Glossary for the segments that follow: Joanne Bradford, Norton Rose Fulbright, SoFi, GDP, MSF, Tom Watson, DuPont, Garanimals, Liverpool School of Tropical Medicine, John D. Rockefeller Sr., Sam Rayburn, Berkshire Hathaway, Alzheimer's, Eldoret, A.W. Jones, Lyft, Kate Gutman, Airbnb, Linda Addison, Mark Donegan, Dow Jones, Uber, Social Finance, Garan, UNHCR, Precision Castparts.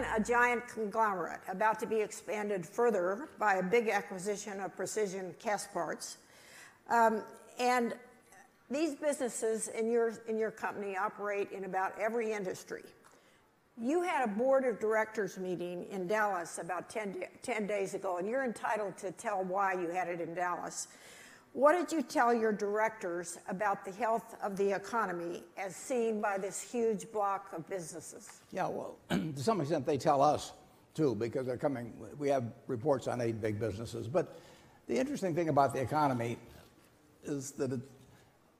then a giant conglomerate about to be expanded further by a big acquisition of Precision Castparts. And these businesses in your company operate in about every industry. You had a board of directors meeting in Dallas about 10 days ago, and you're entitled to tell why you had it in Dallas. What did you tell your directors about the health of the economy as seen by this huge block of businesses? Yeah, well, to some extent they tell us too, because they're coming, we have reports on 8 big businesses. But the interesting thing about the economy is that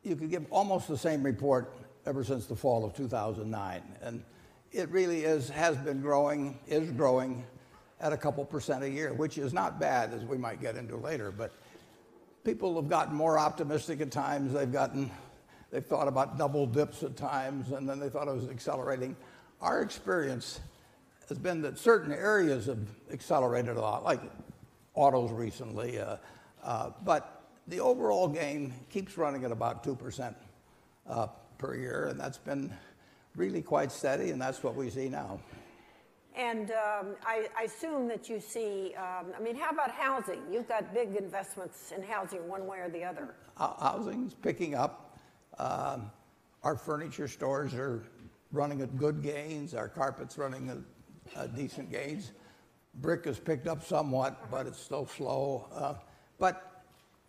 you could give almost the same report ever since the fall of 2009. And it really is growing at a couple % a year, which is not bad, as we might get into later. But people have gotten more optimistic at times. They've thought about double dips at times, and then they thought it was accelerating. Our experience has been that certain areas have accelerated a lot, like autos recently. But the overall gain keeps running at about 2% per year, and that's been really quite steady, and that's what we see now. And I assume that you see, I mean, how about housing? You've got big investments in housing one way or the other. Housing's picking up. Our furniture stores are running at good gains. Our carpet's running at decent gains. Brick has picked up somewhat, but it's still slow. But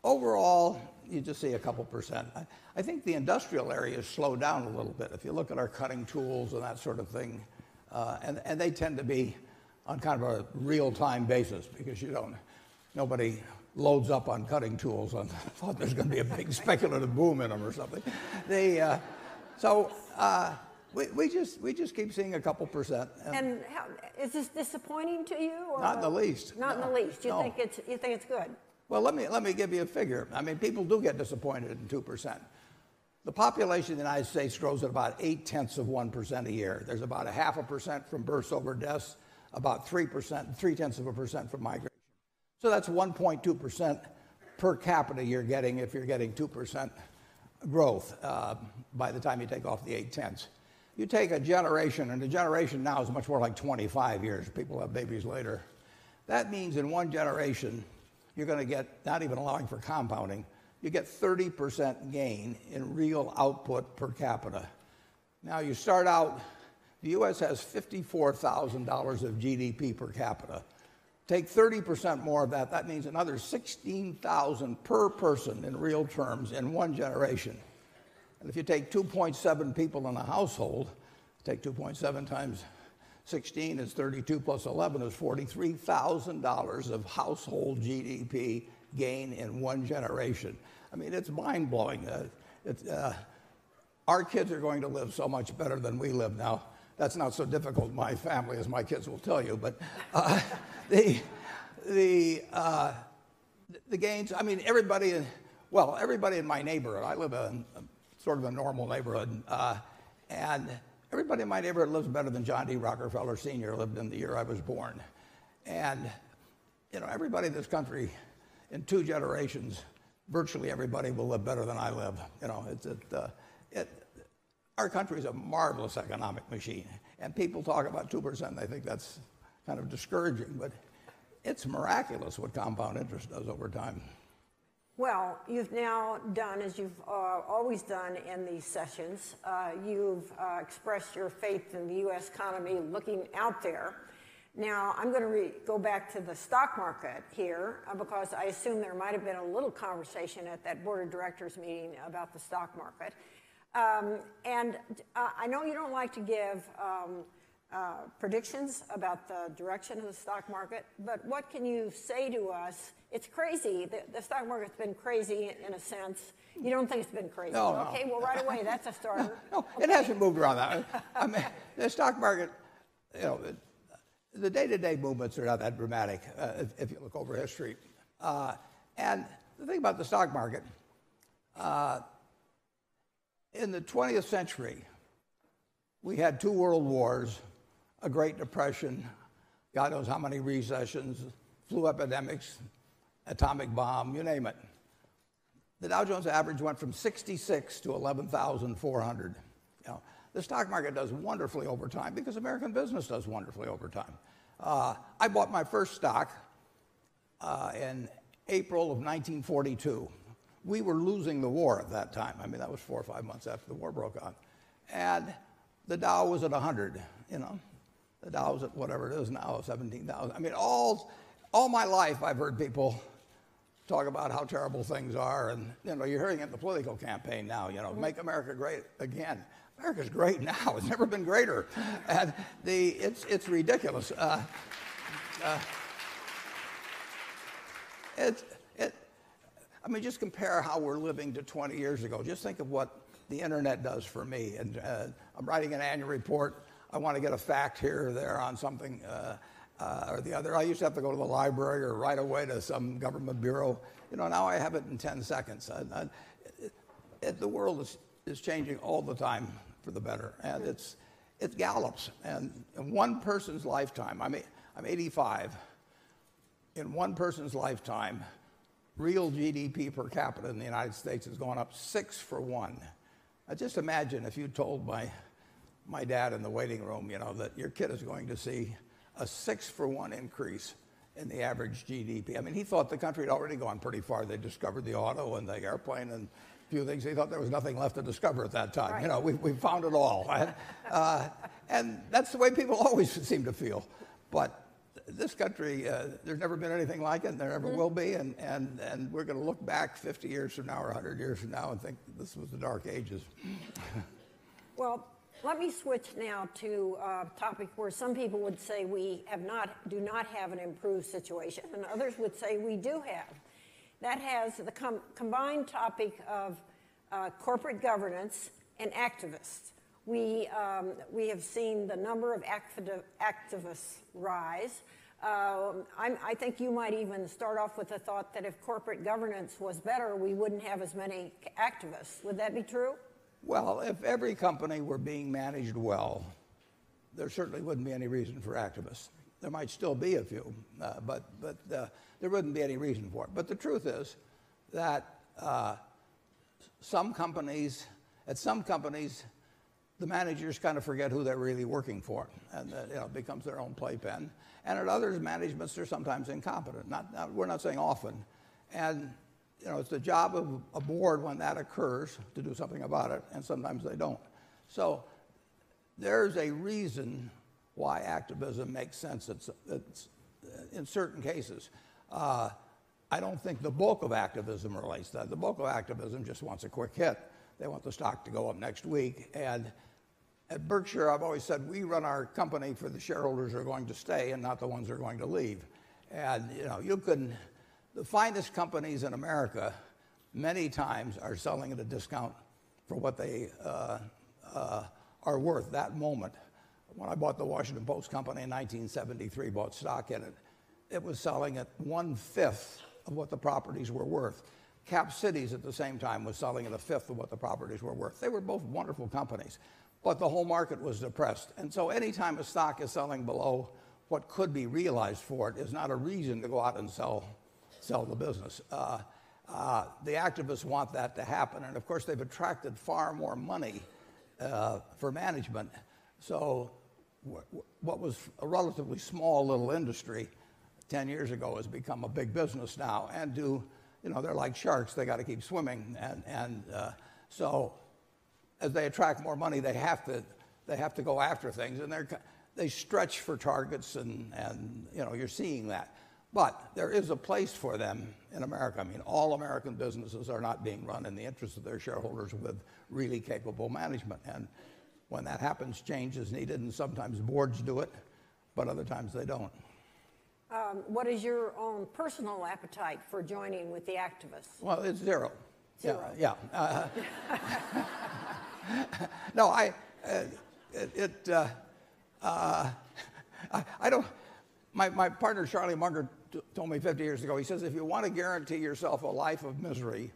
overall, you just see a couple %. I think the industrial areas slow down a little bit. If you look at our cutting tools and that sort of thing, and they tend to be on kind of a real-time basis, because nobody loads up on cutting tools and thought there's going to be a big speculative boom in them or something. We just keep seeing a couple %. And how, is this disappointing to you? Or not in the least. Not in the least. You think it's good? Well, let me give you a figure. I mean, people do get disappointed in 2%. The population of the United States grows at about 0.8% a year. There's about a 0.5% from births over deaths, about 0.3% from migration. So that's 1.2% per capita you're getting if you're getting 2% growth by the time you take off the 0.8. You take a generation, and the generation now is much more like 25 years. People have babies later. That means in one generation, you're going to get, not even allowing for compounding, you get 30% gain in real output per capita. Now you start out, the U.S. has $54,000 of GDP per capita. Take 30% more of that, that means another $16,000 per person in real terms in one generation. And if you take 2.7 people in a household, take 2.7 times 16 is 32 plus 11 is $43,000 of household GDP gain in one generation. I mean, it's mind-blowing. Our kids are going to live so much better than we live now. That's not so difficult in my family, as my kids will tell you, but the gains, I mean, everybody in my neighborhood, I live in sort of a normal neighborhood, and everybody in my neighborhood lives better than John D. Rockefeller Sr. lived in the year I was born. And, everybody in this country, in 2 generations, virtually everybody will live better than I live. Our country is a marvelous economic machine, and people talk about 2%. They think that's kind of discouraging, but it's miraculous what compound interest does over time. Well, you've now done, as you've always done in these sessions, you've expressed your faith in the U.S. economy looking out there. Now, I'm going to go back to the stock market here because I assume there might have been a little conversation at that board of directors meeting about the stock market. I know you don't like to give predictions about the direction of the stock market, but what can you say to us? It's crazy. The stock market's been crazy in a sense. You don't think it's been crazy. No, okay, well, right away, that's a starter. No, okay. It hasn't moved around that. I mean, the stock market, the day-to-day movements are not that dramatic if you look over history. And the thing about the stock market, in the 20th century, we had 2 world wars, a Great Depression, God knows how many recessions, flu epidemics, atomic bomb, you name it. The Dow Jones average went from 66 to 11,400. The stock market does wonderfully over time because American business does wonderfully over time. I bought my first stock in April of 1942. We were losing the war at that time. I mean, that was 4 or 5 months after the war broke out. And the Dow was at 100, you know. The Dow was at whatever it is now, 17,000. I mean, all my life I've heard people talk about how terrible things are. And, you know, you're hearing it in the political campaign now, you know, make America great again. America's great now. It's never been greater. And it's ridiculous. I mean, just compare how we're living to 20 years ago. Just think of what the internet does for me. And I'm writing an annual report. I want to get a fact here or there on something or the other. I used to have to go to the library or right away to some government bureau. You know, now I have it in 10 seconds. The world is changing all the time for the better. And it gallops. And in one person's lifetime, I'm 85, in one person's lifetime, real GDP per capita in the United States has gone up 6 for 1. Now just imagine if you told my dad in the waiting room, you know, that your kid is going to see a 6 for 1 increase in the average GDP. I mean, he thought the country had already gone pretty far. They discovered the auto and the airplane and a few things. He thought there was nothing left to discover at that time. Right. You know, we found it all. And that's the way people always seem to feel. But this country, there's never been anything like it, and there never will be, and we're going to look back 50 years from now or 100 years from now and think this was the dark ages. Well, let me switch now to a topic where some people would say we do not have an improved situation, and others would say we do have. That has the combined topic of corporate governance and activists. We have seen the number of activists rise. I think you might even start off with the thought that if corporate governance was better, we wouldn't have as many activists. Would that be true? Well, if every company were being managed well, there certainly wouldn't be any reason for activists. There might still be a few, but there wouldn't be any reason for it. But the truth is that at some companies, the managers kind of forget who they're really working for, and you know, it becomes their own playpen. And at others, managements are sometimes incompetent. We're not saying often. And you know, it's the job of a board when that occurs to do something about it, and sometimes they don't. So there's a reason why activism makes sense in certain cases. I don't think the bulk of activism relates to that. The bulk of activism just wants a quick hit. They want the stock to go up next week. And at Berkshire, I've always said, we run our company for the shareholders who are going to stay and not the ones who are going to leave. And you know, the finest companies in America many times are selling at a discount for what they are worth that moment. When I bought the Washington Post Company in 1973, bought stock in it, it was selling at 1/5 of what the properties were worth. Cap Cities at the same time was selling at 1/5 of what the properties were worth. They were both wonderful companies, but the whole market was depressed. And so anytime a stock is selling below what could be realized for it is not a reason to go out and sell the business. The activists want that to happen, and of course they've attracted far more money for management. So what was a relatively small little industry 10 years ago has become a big business now, and you know, they're like sharks, they got to keep swimming. And so as they attract more money, they have to go after things, and they stretch for targets, and you know, you're seeing that. But there is a place for them in America. I mean, all American businesses are not being run in the interest of their shareholders with really capable management. And when that happens, change is needed, and sometimes boards do it, but other times they don't. What is your own personal appetite for joining with the activists? Well, it's zero. Zero. Yeah. No, I don't. My partner Charlie Munger told me 50 years ago. He says, if you want to guarantee yourself a life of misery,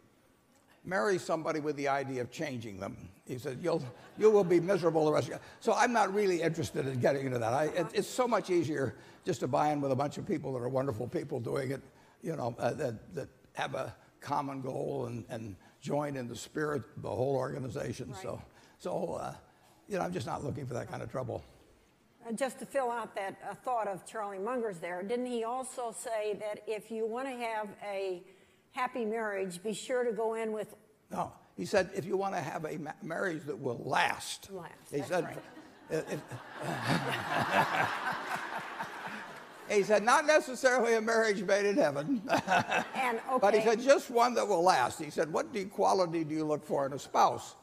marry somebody with the idea of changing them. He said, you will be miserable the rest of your life. So I'm not really interested in getting into that. It's so much easier just to buy in with a bunch of people that are wonderful people doing it, you know, that have a common goal and join in the spirit of the whole organization. Right. So you know, I'm just not looking for that kind of trouble. Just to fill out that thought of Charlie Munger's there, didn't he also say that if you want to have a happy marriage, be sure to go in with... No, he said if you want to have a marriage that will last. He said, right. He said, not necessarily a marriage made in heaven, but he said, just one that will last. He said, what quality do you look for in a spouse?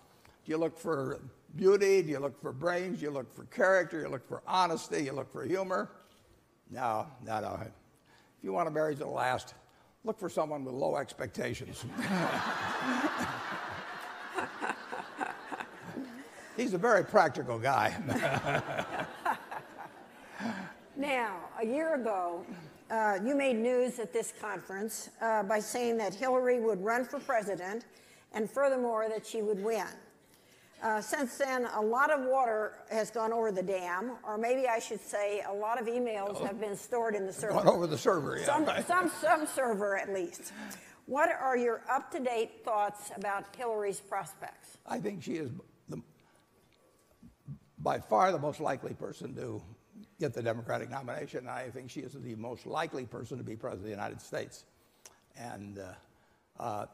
Do you look for beauty? Do you look for brains? Do you look for character? Do you look for honesty? Do you look for humor? No, no, no. If you want a marriage that'll last, look for someone with low expectations. He's a very practical guy. Now, a year ago, you made news at this conference by saying that Hillary would run for president and furthermore that she would win. Since then, a lot of water has gone over the dam, or maybe I should say a lot of emails have been stored in the server. Gone over the server, yeah. Some server, at least. What are your up-to-date thoughts about Hillary's prospects? I think she is by far the most likely person to get the Democratic nomination, and I think she is the most likely person to be president of the United States. And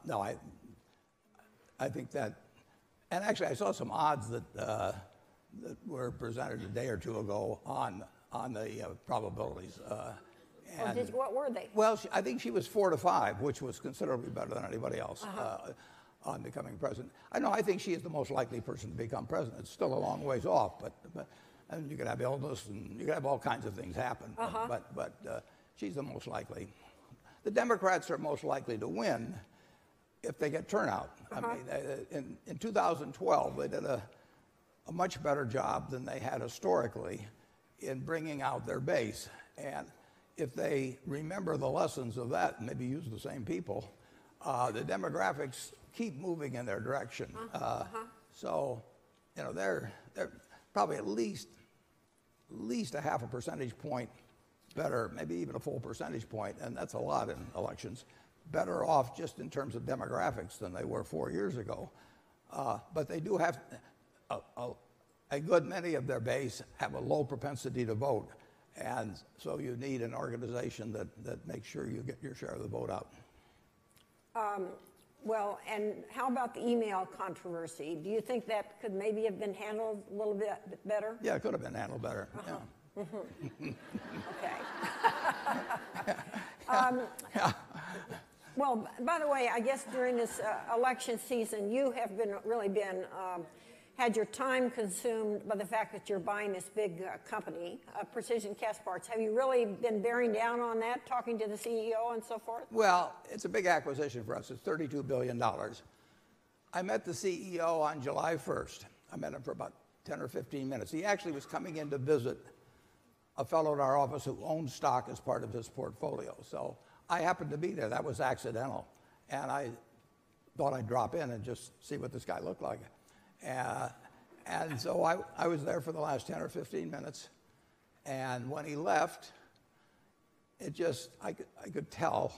no, I think that, and actually I saw some odds that, that were presented a day or two ago on the probabilities. And what were they? Well, I think she was 4-5, which was considerably better than anybody else. On becoming president. I think she is the most likely person to become president. It's still a long ways off, but and you could have illness and you could have all kinds of things happen. But she's the most likely. The Democrats are most likely to win if they get turnout. I mean, in 2012, they did a much better job than they had historically in bringing out their base. And if they remember the lessons of that and maybe use the same people, the demographics keep moving in their direction. So, you know, they're probably at least a half a percentage point better, maybe even a full percentage point, and that's a lot in elections, better off just in terms of demographics than they were 4 years ago. But they do have, a good many of their base have a low propensity to vote, and so you need an organization that makes sure you get your share of the vote out. Well, and how about the email controversy? Do you think that could maybe have been handled a little bit better? Yeah, it could have been handled better. Yeah. Okay. Well, by the way, I guess during this election season, you have had your time consumed by the fact that you're buying this big company, Precision Castparts. Have you really been bearing down on that, talking to the CEO and so forth? Well, it's a big acquisition for us. It's $32 billion. I met the CEO on July 1st. I met him for about 10 or 15 minutes. He actually was coming in to visit a fellow in our office who owned stock as part of his portfolio. So I happened to be there. That was accidental. And I thought I'd drop in and just see what this guy looked like. And so I was there for the last 10 or 15 minutes, and when he left, it just, I could tell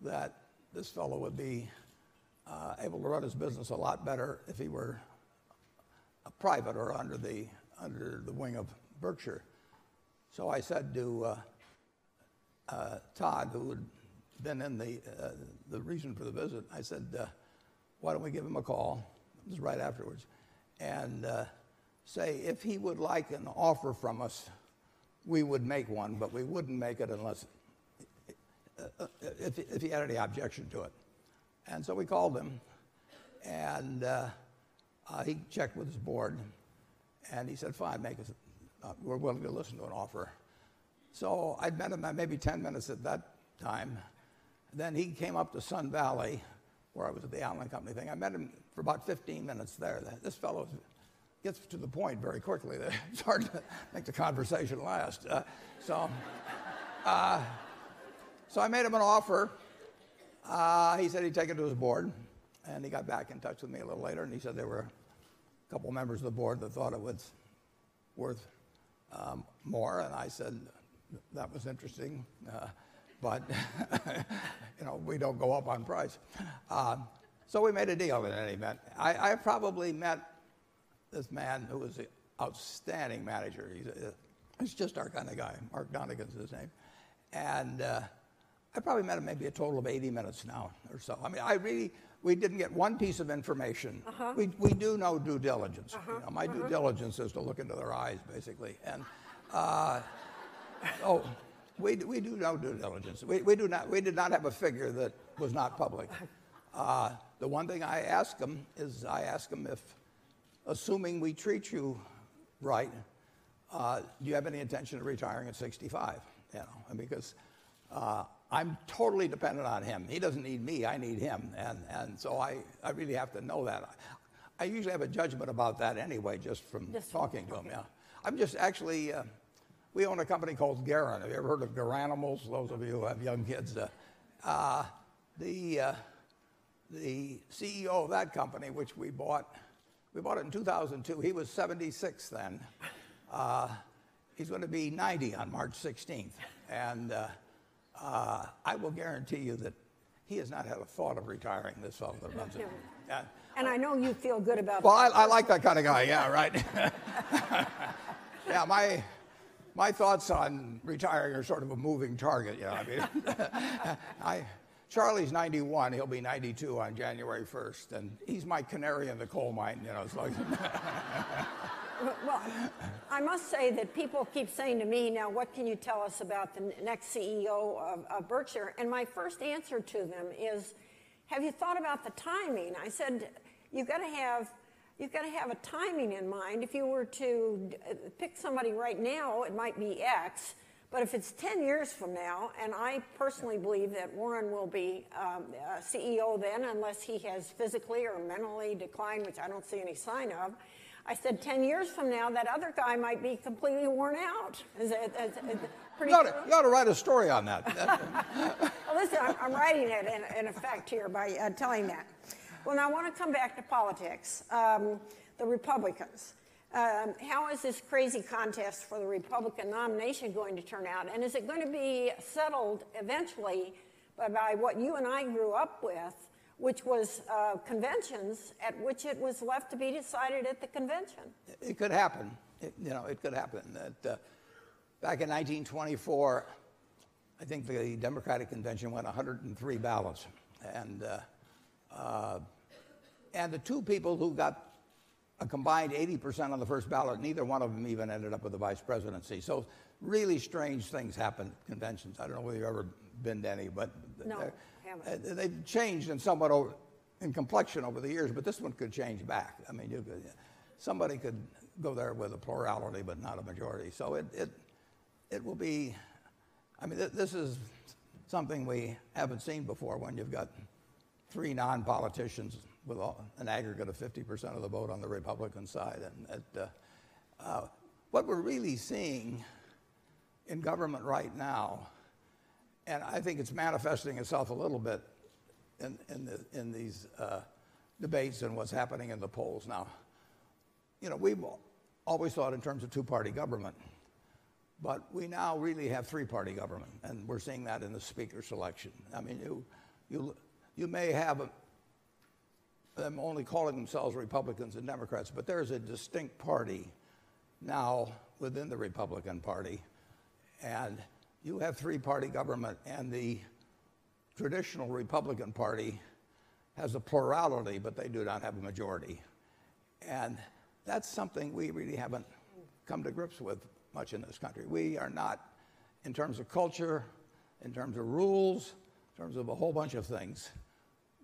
that this fellow would be able to run his business a lot better if he were a private or under the wing of Berkshire. So I said to Todd, who had been in the reason for the visit, I said, why don't we give him a call? It was right afterwards, and say if he would like an offer from us, we would make one, but we wouldn't make it unless if he had any objection to it. And so we called him, and he checked with his board, and he said, "Fine, make us. We're willing to listen to an offer." So I'd met him at maybe 10 minutes at that time. Then he came up to Sun Valley, where I was at the Allen Company thing. I met him for about 15 minutes there. This fellow gets to the point very quickly. It's hard to make the conversation last. So I made him an offer. He said he'd take it to his board, and he got back in touch with me a little later, and he said there were a couple members of the board that thought it was worth more, and I said that was interesting. But you know, we don't go up on price. So we made a deal in any event. I probably met this man who was an outstanding manager. He's just our kind of guy. Mark Donegan's his name. And I probably met him maybe a total of 80 minutes now or so. I mean, we didn't get one piece of information. Uh-huh. We do no due diligence. Uh-huh. You know, my due diligence is to look into their eyes, basically. And oh, we do no due diligence. We did not have a figure that was not public. The one thing I ask them is if, assuming we treat you right, do you have any intention of retiring at 65? You know, because I'm totally dependent on him. He doesn't need me, I need him. And so I really have to know that. I usually have a judgment about that anyway, just from talking to him. Yeah. I'm just actually, we own a company called Garan. Have you ever heard of Garanimals? Those of you who have young kids. The CEO of that company, which we bought it in 2002. He was 76 then. He's going to be 90 on March 16th. And I will guarantee you that he has not had a thought of retiring, this fellow that runs it. And I know you feel good about that. Well, I like that kind of guy, yeah, right. Yeah, my thoughts on retiring are sort of a moving target, you know. I mean, Charlie's 91, he'll be 92 on January 1st, and he's my canary in the coal mine, you know. It's like Well, I must say that people keep saying to me, now, what can you tell us about the next CEO of Berkshire? And my first answer to them is, have you thought about the timing? I said, you've got to have a timing in mind. If you were to pick somebody right now, it might be X. But if it's 10 years from now, and I personally believe that Warren will be CEO then, unless he has physically or mentally declined, which I don't see any sign of, I said 10 years from now, that other guy might be completely worn out. Is it pretty you ought to write a story on that. Well, listen, I'm writing it in effect here by telling that. Well, now I want to come back to politics, the Republicans. How is this crazy contest for the Republican nomination going to turn out? And is it going to be settled eventually by what you and I grew up with, which was conventions at which it was left to be decided at the convention? It could happen. It could happen. That back in 1924, I think the Democratic Convention went 103 ballots. And the two people who got a combined 80% on the first ballot, neither one of them even ended up with the vice presidency. So really strange things happen at conventions. I don't know whether you've ever been to any, but no, they've changed in somewhat in complexion over the years, but this one could change back. I mean, somebody could go there with a plurality, but not a majority. So it will be, I mean, this is something we haven't seen before when you've got three non-politicians with an aggregate of 50% of the vote on the Republican side. And what we're really seeing in government right now, and I think it's manifesting itself a little bit in these debates and what's happening in the polls now. You know, we've always thought in terms of two-party government, but we now really have three-party government, and we're seeing that in the speaker selection. I mean, you may have them only calling themselves Republicans and Democrats, but there's a distinct party now within the Republican Party, and you have three-party government, and the traditional Republican Party has a plurality, but they do not have a majority. And that's something we really haven't come to grips with much in this country. We are not, in terms of culture, in terms of rules, in terms of a whole bunch of things,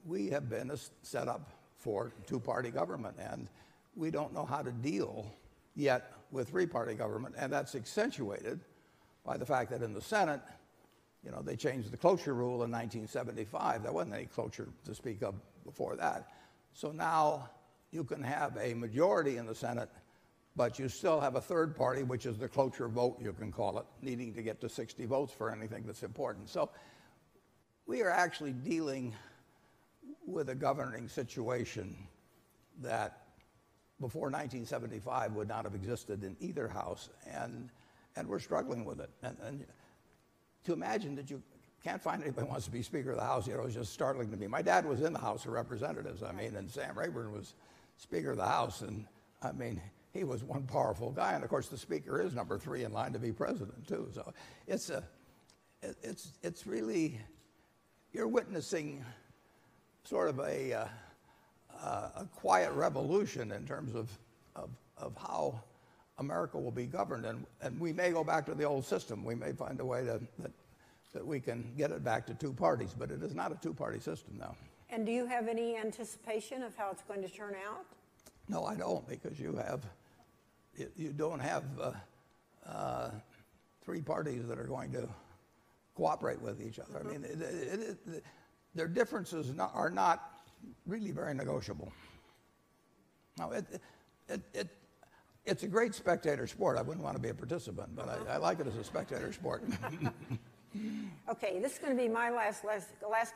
we have been set up for two-party government, and we don't know how to deal yet with three-party government, and that's accentuated by the fact that in the Senate, you know, they changed the cloture rule in 1975. There wasn't any cloture to speak of before that. So now you can have a majority in the Senate, but you still have a third party, which is the cloture vote, you can call it, needing to get to 60 votes for anything that's important. So we are actually dealing with a governing situation that before 1975 would not have existed in either house, and we're struggling with it. And to imagine that you can't find anybody who wants to be Speaker of the House, you know, is just startling to me. My dad was in the House of Representatives, I mean, and Sam Rayburn was Speaker of the House, and I mean, he was one powerful guy, and of course the speaker is number 3 in line to be president too. So it's really, you're witnessing sort of a quiet revolution in terms of how America will be governed, and we may go back to the old system. We may find a way that we can get it back to two parties, but it is not a two-party system now. And do you have any anticipation of how it's going to turn out? No, I don't, because you don't have three parties that are going to cooperate with each other. Mm-hmm. I mean, their differences are not really very negotiable. Now, it's a great spectator sport. I wouldn't want to be a participant, but I like it as a spectator sport. Okay, this is going to be my last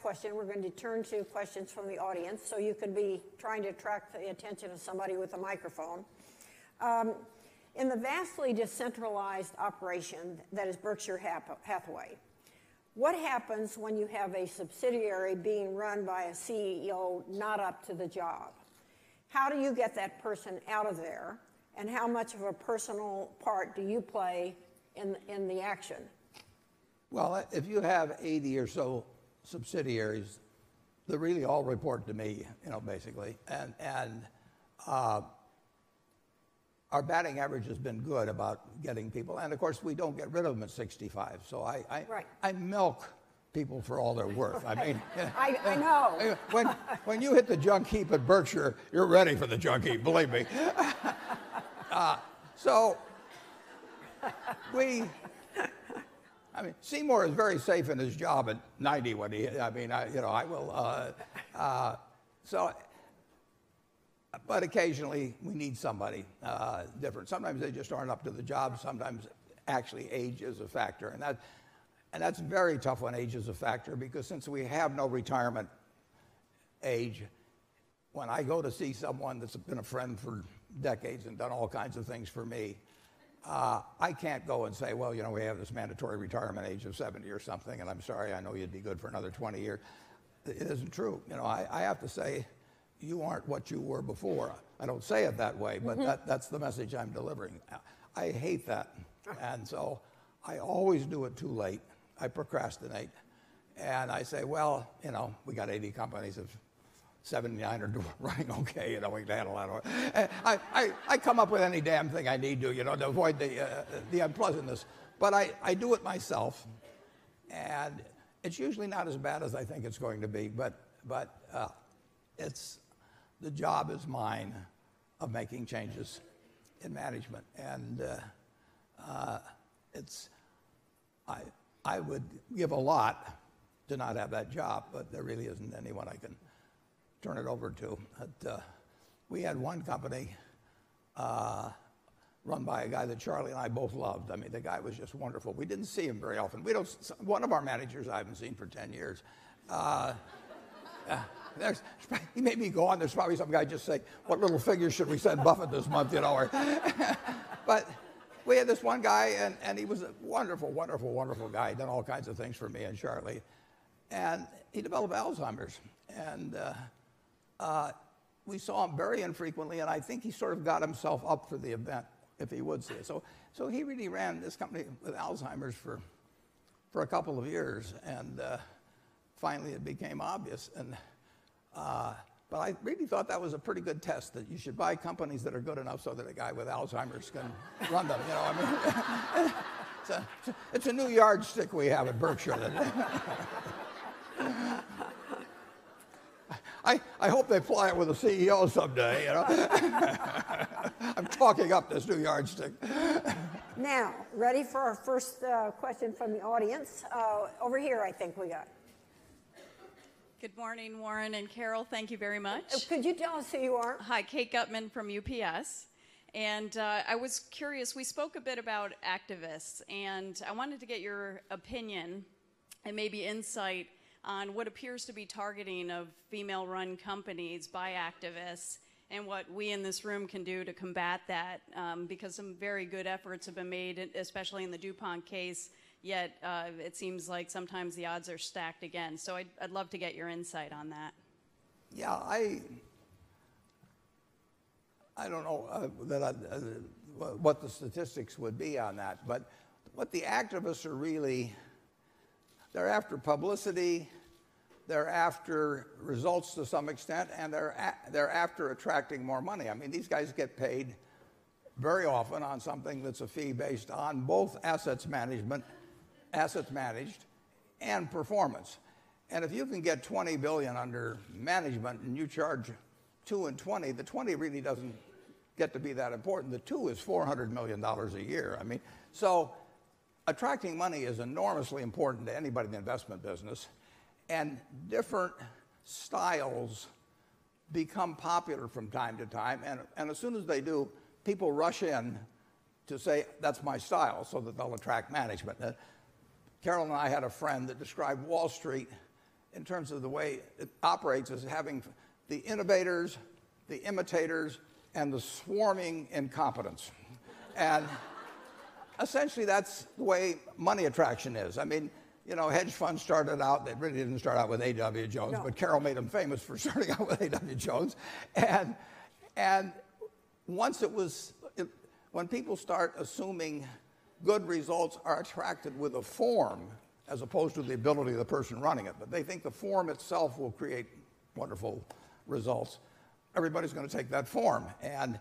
question. We're going to turn to questions from the audience, so you could be trying to attract the attention of somebody with a microphone. In the vastly decentralized operation that is Berkshire Hathaway, what happens when you have a subsidiary being run by a CEO not up to the job? How do you get that person out of there, and how much of a personal part do you play in the action? Well, if you have 80 or so subsidiaries, they really all report to me, you know, basically. And our batting average has been good about getting people. And of course, we don't get rid of them at 65. So I milk people for all their worth. Right. I mean, I know. When you hit the junk heap at Berkshire, you're ready for the junk heap. Believe me. I mean, Seymour is very safe in his job at 90 when he, but occasionally we need somebody different. Sometimes they just aren't up to the job. Sometimes actually age is a factor. And that's very tough when age is a factor, because since we have no retirement age, when I go to see someone that's been a friend for decades and done all kinds of things for me, I can't go and say, well, you know, we have this mandatory retirement age of 70 or something, and I'm sorry, I know you'd be good for another 20 years. It isn't true. You know, I have to say, you aren't what you were before. I don't say it that way, but that's the message I'm delivering. I hate that. And so I always do it too late. I procrastinate. And I say, well, you know, we got 80 companies of 79 are running okay, you know, we can handle that. I come up with any damn thing I need to, you know, to avoid the unpleasantness. But I do it myself, and it's usually not as bad as I think it's going to be, but it's, the job is mine of making changes in management. And I would give a lot to not have that job, but there really isn't anyone I can turn it over to. But, we had one company run by a guy that Charlie and I both loved. I mean, the guy was just wonderful. We didn't see him very often. One of our managers I haven't seen for 10 years. He made me go on. There's probably some guy just say, what little figure should we send Buffett this month, you know? But we had this one guy, and he was a wonderful, wonderful, wonderful guy. He done all kinds of things for me and Charlie. And he developed Alzheimer's. And we saw him very infrequently, and I think he sort of got himself up for the event if he would see it. So he really ran this company with Alzheimer's for a couple of years, and finally it became obvious. But I really thought that was a pretty good test, that you should buy companies that are good enough so that a guy with Alzheimer's can run them. You know, I mean, it's a new yardstick we have at Berkshire. I hope they fly it with a CEO someday, you know. I'm talking up this new yardstick. Now, ready for our first question from the audience? Over here, I think we got. Good morning, Warren and Carol. Thank you very much. Could you tell us who you are? Hi, Kate Gutman from UPS. And I was curious, we spoke a bit about activists, and I wanted to get your opinion and maybe insight on what appears to be targeting of female-run companies by activists, and what we in this room can do to combat that, because some very good efforts have been made, especially in the DuPont case, yet it seems like sometimes the odds are stacked again. So I'd love to get your insight on that. Yeah, I I don't know what the statistics would be on that, but what the activists are really, they're after publicity, they're after results to some extent, and they're after attracting more money. I mean, these guys get paid very often on something that's a fee based on both assets managed, and performance. And if you can get $20 billion under management and you charge 2 and 20, the 20 really doesn't get to be that important. The 2 is $400 million a year. I mean, so attracting money is enormously important to anybody in the investment business. And different styles become popular from time to time. And as soon as they do, people rush in to say, that's my style, so that they'll attract management. Carol and I had a friend that described Wall Street in terms of the way it operates as having the innovators, the imitators, and the swarming incompetence. And essentially that's the way money attraction is. I mean, you know, hedge funds started out, they really didn't start out with A.W. Jones, no. But Carol made them famous for starting out with A.W. Jones. And once it was, when people start assuming good results are attracted with a form as opposed to the ability of the person running it. But they think the form itself will create wonderful results. Everybody's going to take that form. And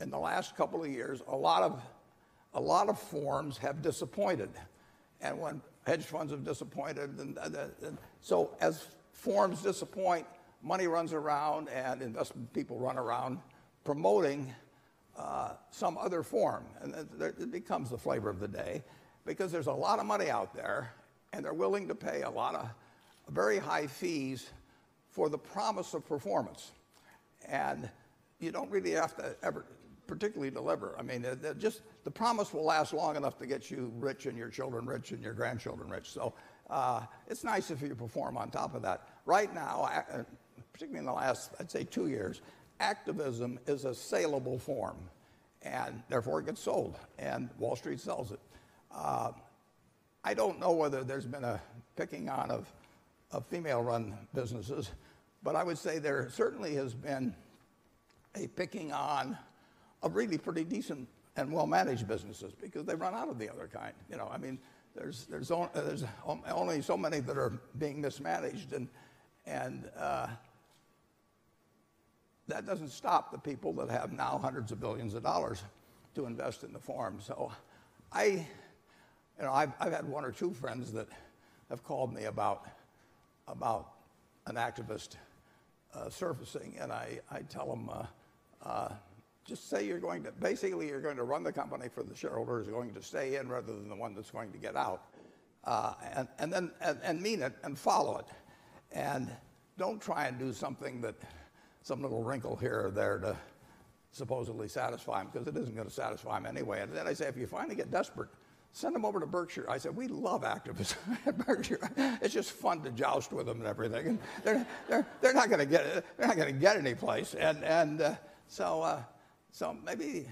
in the last couple of years, a lot of forms have disappointed. And when hedge funds have disappointed, and so as forms disappoint, money runs around and investment people run around promoting some other form, and it becomes the flavor of the day because there's a lot of money out there and they're willing to pay a lot of very high fees for the promise of performance. And you don't really have to ever particularly deliver. I mean, just the promise will last long enough to get you rich and your children rich and your grandchildren rich. So it's nice if you perform on top of that. Right now, particularly in the last, I'd say 2 years, activism is a saleable form, and therefore it gets sold, and Wall Street sells it. I don't know whether there's been a picking on of female-run businesses, but I would say there certainly has been a picking on of really pretty decent and well-managed businesses because they run out of the other kind. You know, I mean, there's only so many that are being mismanaged, and that doesn't stop the people that have now hundreds of billions of dollars to invest in the form. So I've had one or two friends that have called me about an activist surfacing, and I tell them, just say you're going to run the company for the shareholder who's going to stay in rather than the one that's going to get out, and then mean it and follow it, and don't try and do something that some little wrinkle here or there to supposedly satisfy them, because it isn't going to satisfy them anyway. And then I say, if you finally get desperate, send them over to Berkshire. I said, we love activists at Berkshire. It's just fun to joust with them and everything. And they're not going to get it. They're not going to get any place. So maybe,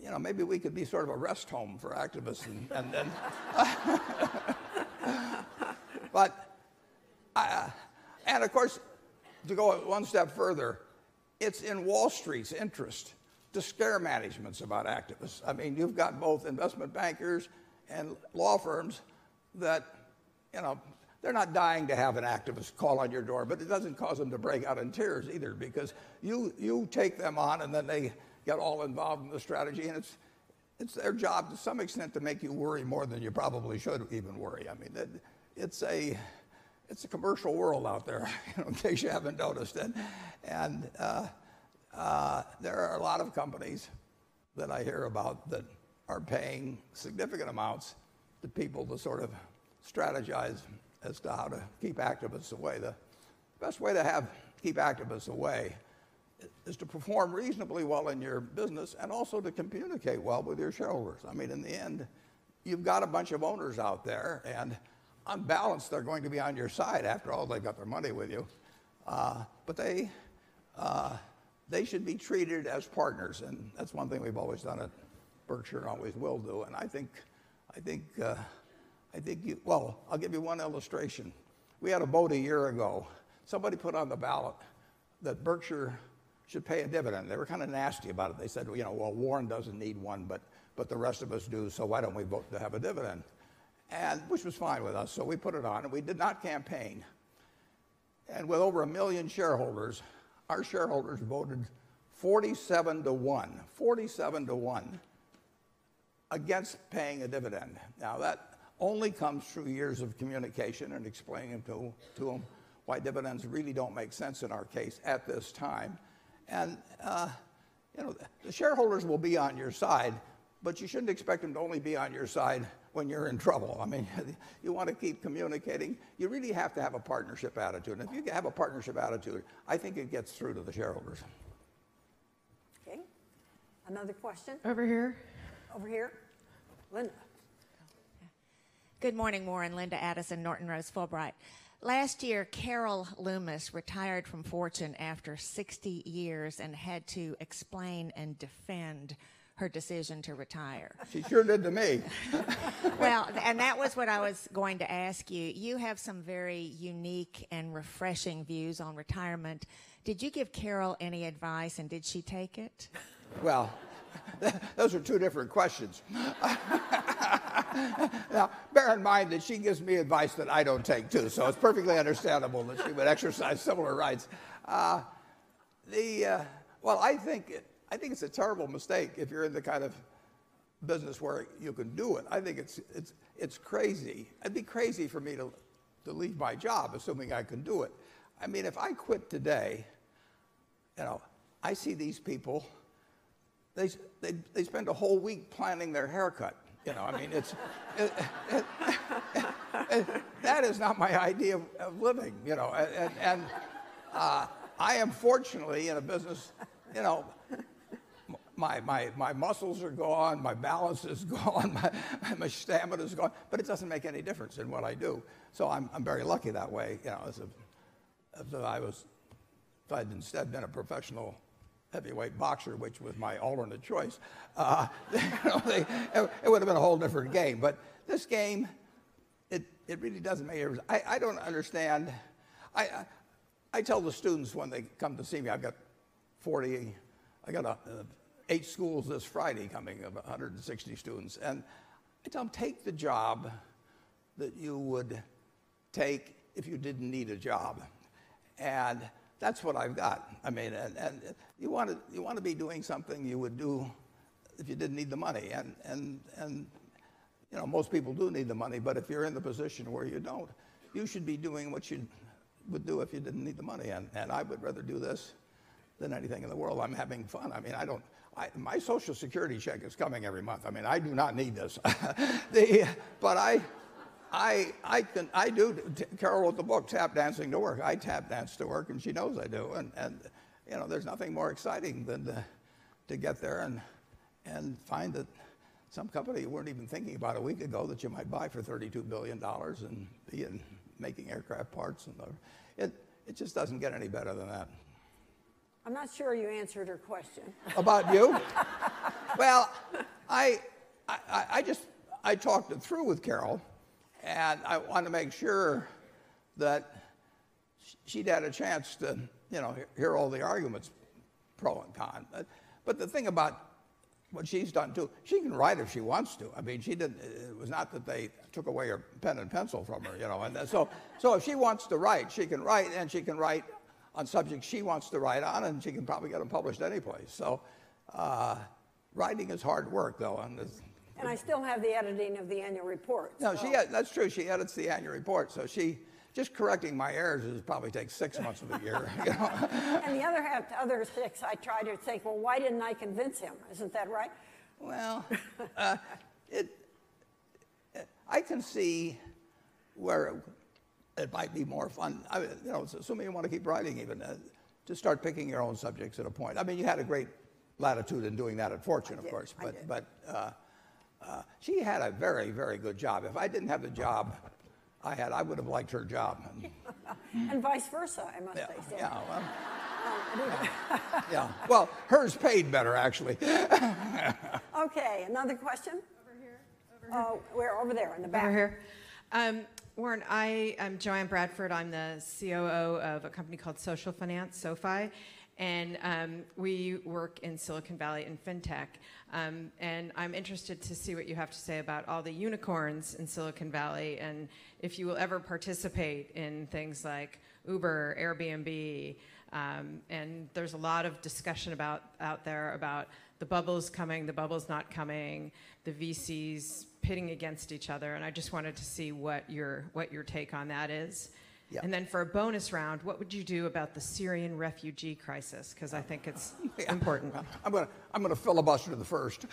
you know, maybe we could be sort of a rest home for activists. And of course, to go one step further, it's in Wall Street's interest to scare managements about activists. I mean, you've got both investment bankers and law firms that, you know, they're not dying to have an activist call on your door, but it doesn't cause them to break out in tears either, because you take them on and then they get all involved in the strategy, and it's their job to some extent to make you worry more than you probably should even worry. I mean, it's a commercial world out there, in case you haven't noticed it. And there are a lot of companies that I hear about that are paying significant amounts to people to sort of strategize as to how to keep activists away. The best way to keep activists away is to perform reasonably well in your business and also to communicate well with your shareholders. I mean, in the end, you've got a bunch of owners out there, and on balance, they're going to be on your side. After all, they've got their money with you. But they should be treated as partners, and that's one thing we've always done at Berkshire and always will do. And I think, I'll give you one illustration. We had a vote a year ago. Somebody put on the ballot that Berkshire should pay a dividend. They were kind of nasty about it. They said, well, you know, well, Warren doesn't need one, but the rest of us do, so why don't we vote to have a dividend? And which was fine with us, so we put it on, and we did not campaign. And with over 1 million shareholders, our shareholders voted 47 to 1 against paying a dividend. Now, that only comes through years of communication and explaining to them why dividends really don't make sense in our case at this time. And you know, the shareholders will be on your side, but you shouldn't expect them to only be on your side when you're in trouble. I mean, you want to keep communicating. You really have to have a partnership attitude. And if you have a partnership attitude, I think it gets through to the shareholders. Okay, another question? Over here. Over here, Linda. Good morning, Warren. Linda Addison, Norton Rose Fulbright. Last year, Carol Loomis retired from Fortune after 60 years and had to explain and defend her decision to retire. She sure did to me. Well, and that was what I was going to ask you. You have some very unique and refreshing views on retirement. Did you give Carol any advice, and did she take it? Well, those are two different questions. Now, bear in mind that she gives me advice that I don't take, too, so it's perfectly understandable that she would exercise similar rights. Well, I think it's a terrible mistake if you're in the kind of business where you can do it. I think it's crazy. It'd be crazy for me to leave my job, assuming I can do it. I mean, if I quit today, you know, I see these people. They spend a whole week planning their haircut. You know, I mean, it's that is not my idea of living. You know, and I am fortunately in a business. You know, my muscles are gone, my balance is gone, my stamina is gone, but it doesn't make any difference in what I do. So I'm very lucky that way. You know, if I'd instead been a professional heavyweight boxer, which was my alternate choice, it would have been a whole different game. But this game, it really doesn't make a difference. I don't understand. I tell the students when they come to see me, I've got 40. I got 8 schools this Friday coming of 160 students, and I tell them, take the job that you would take if you didn't need a job. And that's what I've got. I mean, and you want to be doing something you would do if you didn't need the money. And you know, most people do need the money, but if you're in the position where you don't, you should be doing what you would do if you didn't need the money. And I would rather do this than anything in the world. I'm having fun. I mean, my Social Security check is coming every month. I mean, I do not need this. But I do. Carol wrote the book, Tap Dancing to Work. I tap dance to work, and she knows I do. And you know, there's nothing more exciting than to get there and find that some company you weren't even thinking about a week ago that you might buy for $32 billion and be in making aircraft parts. And it just doesn't get any better than that. I'm not sure you answered her question. About you? Well, I talked it through with Carol. And I want to make sure that she'd had a chance to, you know, hear all the arguments, pro and con. But the thing about what she's done too, she can write if she wants to. I mean, she didn't. It was not that they took away her pen and pencil from her, you know. And so if she wants to write, she can write, and she can write on subjects she wants to write on, and she can probably get them published anyplace. So writing is hard work, though. And I still have the editing of the annual report. No, so. That's true. She edits the annual report. So she just correcting my errors is probably takes 6 months of the year. You know? And the other 6, I try to think, well, why didn't I convince him? Isn't that right? Well, I can see where it might be more fun. I mean, you know, assuming you want to keep writing, even to start picking your own subjects at a point. I mean, you had a great latitude in doing that at Fortune, of course. But she had a very, very good job. If I didn't have the job I had, I would have liked her job. And vice versa, I must say. So. Yeah, well, yeah. Well, hers paid better, actually. Okay, another question? Over here. Oh, we're over there in the back. Over here. Warren, I am Joanne Bradford. I'm the COO of a company called Social Finance, SoFi. and we work in Silicon Valley in fintech. And I'm interested to see what you have to say about all the unicorns in Silicon Valley, and if you will ever participate in things like Uber, Airbnb, and there's a lot of discussion out there about the bubble's coming, the bubble's not coming, the VCs pitting against each other, and I just wanted to see what your take on that is. Yeah. And then for a bonus round, what would you do about the Syrian refugee crisis? Because I think it's important. Well, I'm going to filibuster to the first.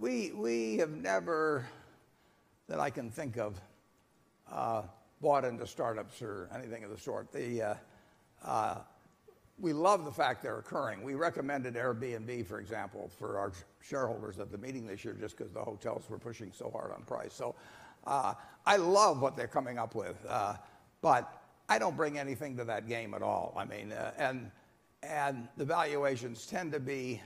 We have never, that I can think of, bought into startups or anything of the sort. We love the fact they're occurring. We recommended Airbnb, for example, for our shareholders at the meeting this year, just because the hotels were pushing so hard on price. So. I love what they're coming up with, but I don't bring anything to that game at all. I mean, and the valuations tend to be,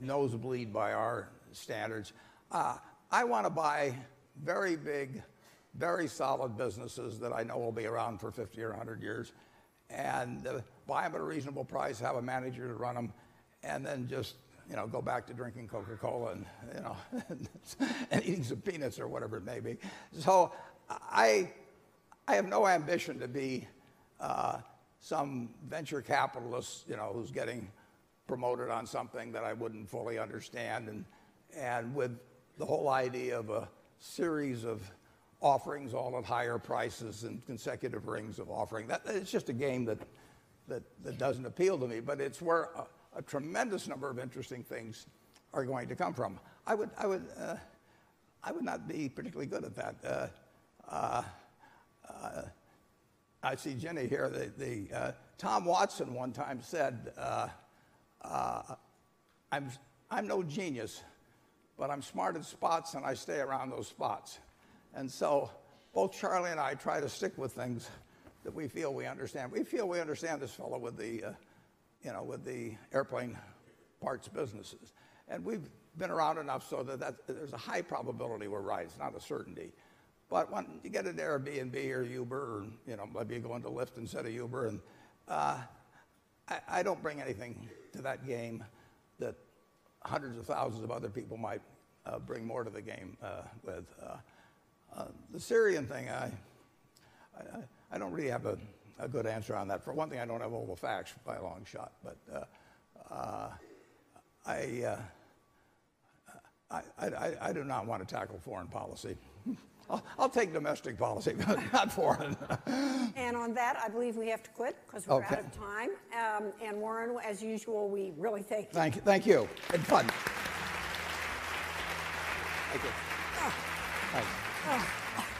nosebleed by our standards. I want to buy very big, very solid businesses that I know will be around for 50 or 100 years, and buy them at a reasonable price, have a manager to run them, and then just go back to drinking Coca-Cola and, and eating some peanuts or whatever it may be. So I have no ambition to be some venture capitalist, who's getting promoted on something that I wouldn't fully understand, and with the whole idea of a series of offerings all at higher prices and consecutive rings of offering. It's just a game that doesn't appeal to me, but it's where a tremendous number of interesting things are going to come from. I would not be particularly good at that. I see Jenny here. Tom Watson one time said, "I'm no genius, but I'm smart at spots, and I stay around those spots." And so, both Charlie and I try to stick with things that we feel we understand. We feel we understand this fellow with the. With the airplane parts businesses. And we've been around enough so that there's a high probability we're right. It's not a certainty. But when you get into Airbnb or Uber, or maybe you go into Lyft instead of Uber, and I don't bring anything to that game that hundreds of thousands of other people might bring more to the game with. The Syrian thing, I don't really have a good answer on that. For one thing, I don't have all the facts by a long shot, but I do not want to tackle foreign policy. I'll take domestic policy, but not foreign. And on that, I believe we have to quit because we're out of time. And Warren, as usual, we really thank you. Thank you. It's fun. Thank you. Oh. Thanks. Oh.